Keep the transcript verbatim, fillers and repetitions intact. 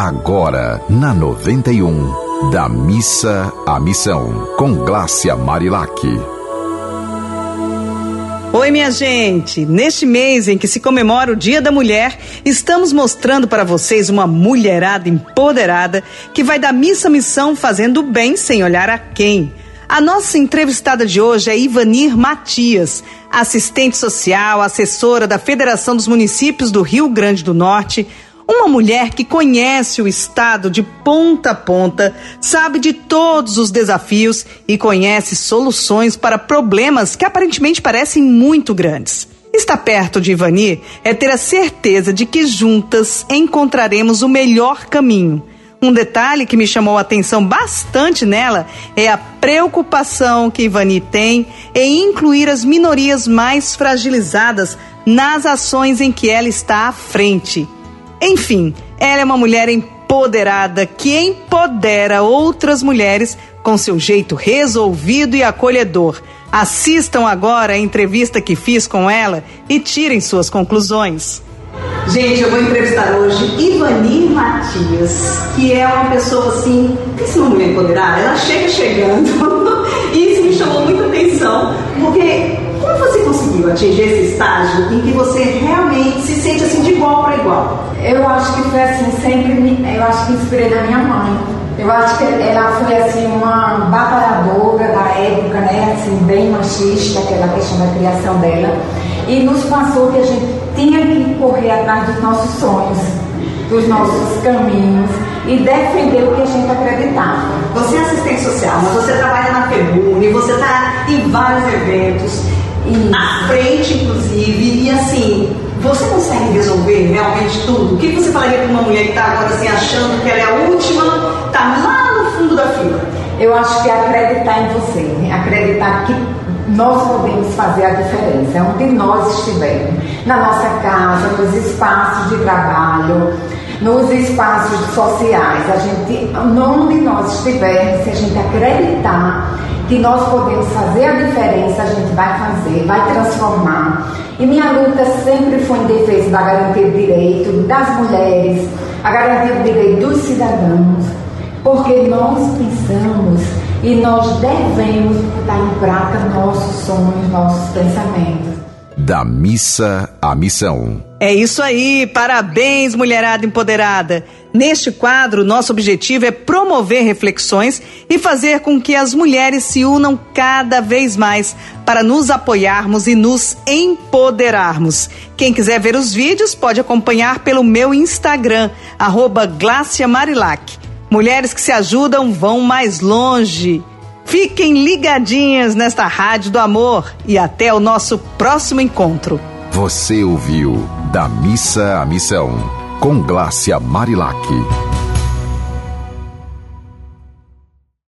agora na noventa e um, Da Missa à Missão, com Glácia Marilac. Oi, minha gente! Neste mês em que se comemora o Dia da Mulher, estamos mostrando para vocês uma mulherada empoderada que vai da missa à missão fazendo bem sem olhar a quem. A nossa entrevistada de hoje é Ivanir Matias, assistente social, assessora da Federação dos Municípios do Rio Grande do Norte, uma mulher que conhece o estado de ponta a ponta, sabe de todos os desafios e conhece soluções para problemas que aparentemente parecem muito grandes. Estar perto de Ivanir é ter a certeza de que juntas encontraremos o melhor caminho. Um detalhe que me chamou a atenção bastante nela é a preocupação que Ivanir tem em incluir as minorias mais fragilizadas nas ações em que ela está à frente. Enfim, ela é uma mulher empoderada que empodera outras mulheres com seu jeito resolvido e acolhedor. Assistam agora a entrevista que fiz com ela e tirem suas conclusões. Gente, eu vou entrevistar hoje Ivanir Matias, que é uma pessoa assim, pensa uma mulher empoderada, ela chega chegando, e isso me chamou muita atenção, porque como você conseguiu atingir esse estágio em que você realmente se sente assim de igual para igual? Eu acho que foi assim, sempre, me, eu acho que inspirei da minha mãe, eu acho que ela foi assim uma batalhadora da época, né, assim, bem machista, aquela questão da criação dela, e nos passou que a gente tinha que correr atrás dos nossos sonhos, dos nossos caminhos e defender o que a gente acreditava. Você é assistente social, mas você trabalha na FEBUNE, você está em vários eventos, Isso. à frente inclusive, e assim, você consegue resolver realmente tudo? O que você falaria para uma mulher que está agora assim, achando que ela é a última, está lá no fundo da fila? Eu acho que acreditar em você, acreditar que nós podemos fazer a diferença, onde nós estivermos, na nossa casa, nos espaços de trabalho, nos espaços sociais, a gente, onde nós estivermos, se a gente acreditar que nós podemos fazer a diferença, a gente vai fazer, vai transformar. E minha luta sempre foi em defesa da garantia do direito das mulheres, a garantia do direito dos cidadãos, porque nós pensamos e nós devemos botar em prática nossos sonhos, nossos pensamentos. Da missa à missão. É isso aí, parabéns, mulherada empoderada. Neste quadro, nosso objetivo é promover reflexões e fazer com que as mulheres se unam cada vez mais para nos apoiarmos e nos empoderarmos. Quem quiser ver os vídeos pode acompanhar pelo meu Instagram, arroba Glácia Marilac. Mulheres que se ajudam vão mais longe. Fiquem ligadinhas nesta Rádio do Amor e até o nosso próximo encontro. Você ouviu Da Missa à Missão, com Glácia Marilac.